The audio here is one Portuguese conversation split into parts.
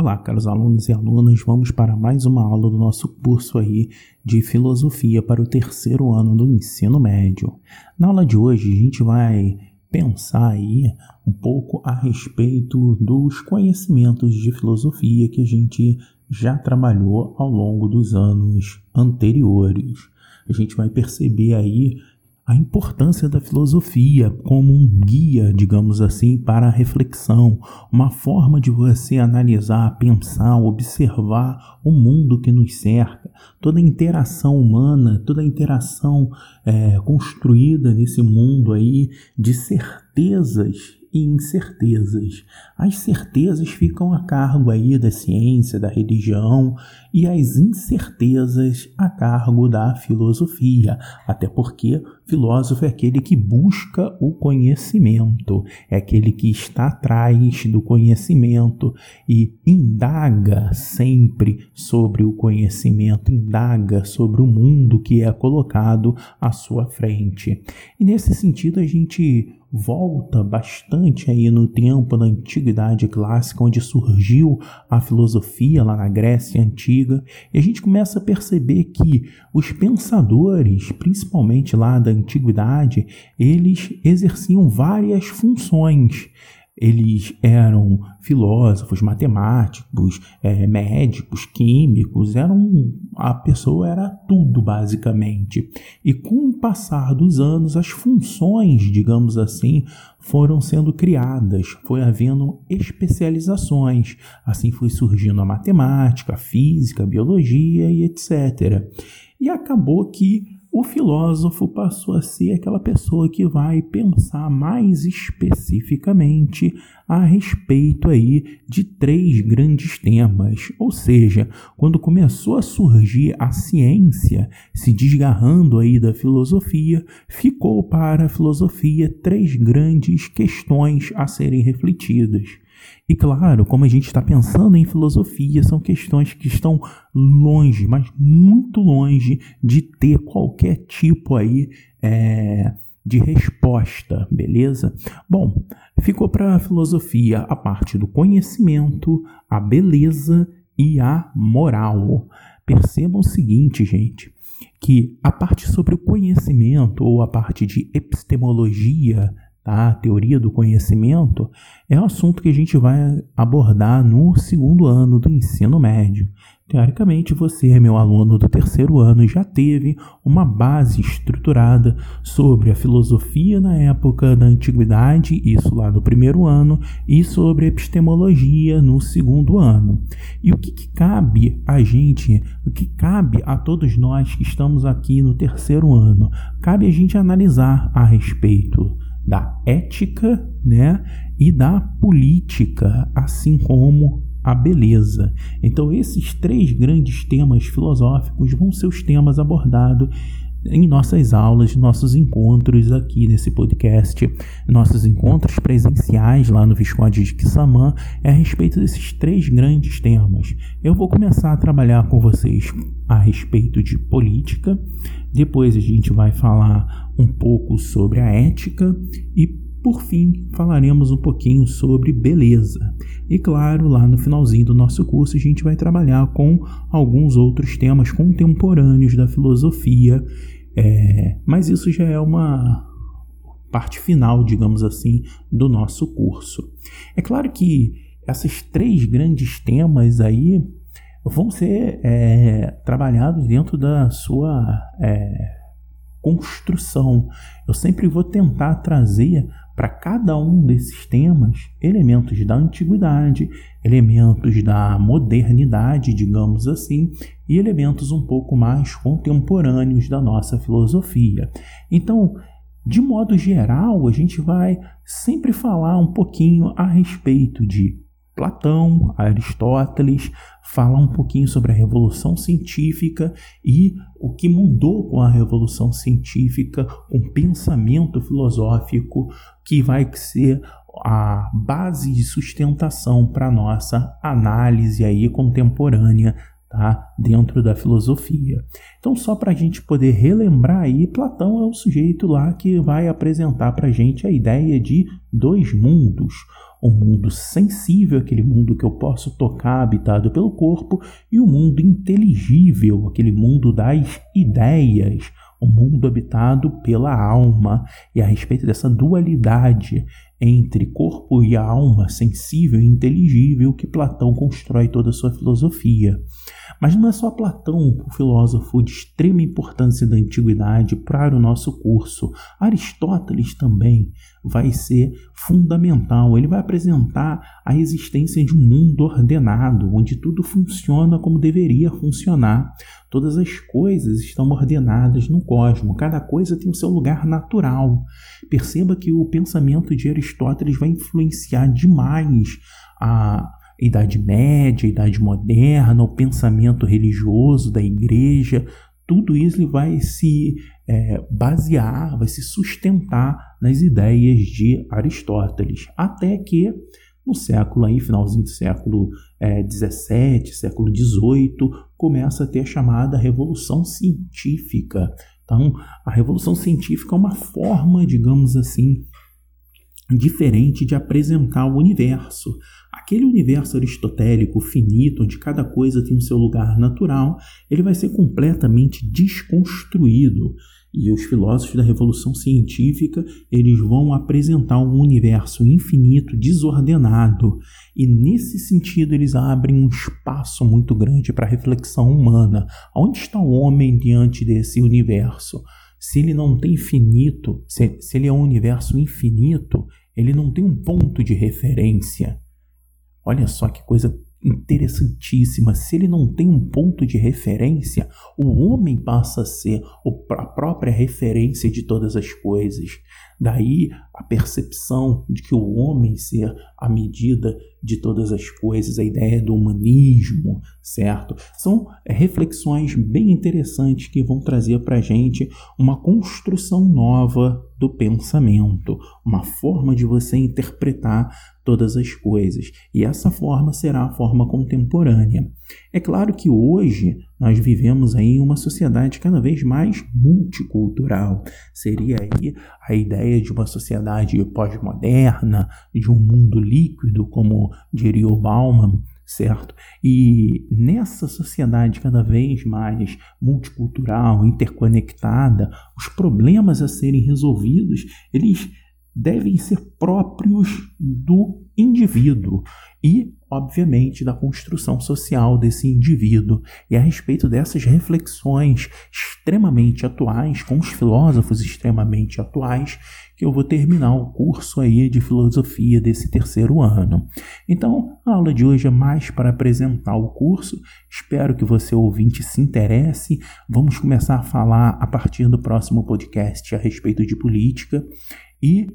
Olá, caros alunos e alunas, vamos para mais uma aula do nosso curso aí de Filosofia para o terceiro ano do ensino médio. Na aula de hoje a gente vai pensar aí um pouco a respeito dos conhecimentos de filosofia que a gente já trabalhou ao longo dos anos anteriores. A gente vai perceber aí a importância da filosofia como um guia, digamos assim, para a reflexão, uma forma de você analisar, pensar, observar o mundo que nos cerca, toda a interação humana, toda a interação construída nesse mundo aí de certezas e incertezas. As certezas ficam a cargo aí da ciência, da religião, e as incertezas a cargo da filosofia, até porque filósofo é aquele que busca o conhecimento, é aquele que está atrás do conhecimento e indaga sempre sobre o conhecimento, indaga sobre o mundo que é colocado à sua frente. E nesse sentido a gente volta bastante aí no tempo, na Antiguidade Clássica, onde surgiu a filosofia lá na Grécia Antiga, e a gente começa a perceber que os pensadores, principalmente lá da Antiguidade, eles exerciam várias funções. Eles eram filósofos, matemáticos, médicos, químicos, a pessoa era tudo basicamente. E com o passar dos anos, as funções, digamos assim, foram sendo criadas, foi havendo especializações. Assim foi surgindo a matemática, a física, a biologia e etc. E acabou que o filósofo passou a ser aquela pessoa que vai pensar mais especificamente a respeito aí de três grandes temas. Ou seja, quando começou a surgir a ciência, se desgarrando aí da filosofia, ficou para a filosofia três grandes questões a serem refletidas. E claro, como a gente está pensando em filosofia, são questões que estão longe, mas muito longe de ter qualquer tipo aí de resposta, beleza? Bom, ficou para a filosofia a parte do conhecimento, a beleza e a moral. Percebam o seguinte, gente, que a parte sobre o conhecimento ou a parte de epistemologia, a teoria do conhecimento, é um assunto que a gente vai abordar no segundo ano do ensino médio. Teoricamente, você, meu aluno do terceiro ano, já teve uma base estruturada sobre a filosofia na época da antiguidade, isso lá no primeiro ano, e sobre a epistemologia no segundo ano. E o que cabe a gente, o que cabe a todos nós que estamos aqui no terceiro ano? Cabe a gente analisar a respeito da ética, né, e da política, assim como a beleza. Então, esses três grandes temas filosóficos vão ser os temas abordados em nossas aulas, nossos encontros aqui nesse podcast, nossos encontros presenciais lá no Visconde de Quixadá, é a respeito desses três grandes temas. Eu vou começar a trabalhar com vocês a respeito de política, depois a gente vai falar um pouco sobre a ética e, por fim, falaremos um pouquinho sobre beleza. E claro, lá no finalzinho do nosso curso, a gente vai trabalhar com alguns outros temas contemporâneos da filosofia, mas isso já é uma parte final, digamos assim, do nosso curso. É claro que esses três grandes temas aí vão ser trabalhados dentro da sua construção. Eu sempre vou tentar trazer para cada um desses temas elementos da antiguidade, elementos da modernidade, digamos assim, e elementos um pouco mais contemporâneos da nossa filosofia. Então, de modo geral, a gente vai sempre falar um pouquinho a respeito de Platão, Aristóteles, falar um pouquinho sobre a Revolução Científica e o que mudou com a Revolução Científica, com o pensamento filosófico que vai ser a base de sustentação para a nossa análise aí contemporânea, tá? Dentro da filosofia. Então, só para a gente poder relembrar aí, Platão é o sujeito lá que vai apresentar para a gente a ideia de dois mundos. um mundo sensível, aquele mundo que eu posso tocar, habitado pelo corpo, e um mundo inteligível, aquele mundo das ideias, um mundo habitado pela alma. E a respeito dessa dualidade entre corpo e alma, sensível e inteligível, que Platão constrói toda a sua filosofia. Mas não é só Platão o filósofo de extrema importância da antiguidade para o nosso curso. Aristóteles também vai ser fundamental. Ele vai apresentar a existência de um mundo ordenado, onde tudo funciona como deveria funcionar. Todas as coisas estão ordenadas no cosmos. Cada coisa tem o seu lugar natural. Perceba que o pensamento de Aristóteles vai influenciar demais a Idade Média, Idade Moderna, o pensamento religioso da Igreja. Tudo isso vai se basear, vai se sustentar nas ideias de Aristóteles, até que no século, finalzinho do século XVII, século XVIII, começa a ter a chamada Revolução Científica. Então, a Revolução Científica é uma forma, digamos assim, diferente de apresentar o universo. Aquele universo aristotélico finito, onde cada coisa tem o seu lugar natural, ele vai ser completamente desconstruído. E os filósofos da Revolução Científica, eles vão apresentar um universo infinito, desordenado. E nesse sentido, eles abrem um espaço muito grande para a reflexão humana. Onde está o homem diante desse universo? Se ele não tem finito, se ele é um universo infinito, ele não tem um ponto de referência. Olha só que coisa interessantíssima. Se ele não tem um ponto de referência, o homem passa a ser a própria referência de todas as coisas. Daí a percepção de que o homem ser a medida de todas as coisas, a ideia do humanismo, certo? São reflexões bem interessantes que vão trazer para a gente uma construção nova do pensamento, uma forma de você interpretar todas as coisas. E essa forma será a forma contemporânea. É claro que hoje nós vivemos aí uma sociedade cada vez mais multicultural. Seria aí a ideia de uma sociedade pós-moderna, de um mundo líquido, como diria o Bauman, certo? E nessa sociedade cada vez mais multicultural, interconectada, os problemas a serem resolvidos, eles devem ser próprios do indivíduo e, obviamente, da construção social desse indivíduo. E a respeito dessas reflexões extremamente atuais, com os filósofos extremamente atuais, que eu vou terminar o curso aí de filosofia desse terceiro ano. Então, a aula de hoje é mais para apresentar o curso. Espero que você, ouvinte, se interesse. Vamos começar a falar a partir do próximo podcast a respeito de política. E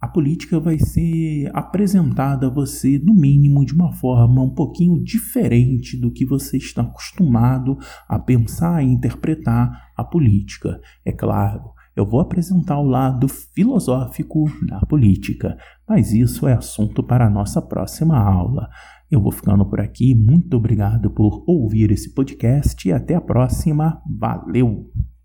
a política vai ser apresentada a você, no mínimo, de uma forma um pouquinho diferente do que você está acostumado a pensar e interpretar a política. É claro, eu vou apresentar o lado filosófico da política, mas isso é assunto para a nossa próxima aula. Eu vou ficando por aqui. Muito obrigado por ouvir esse podcast e até a próxima. Valeu!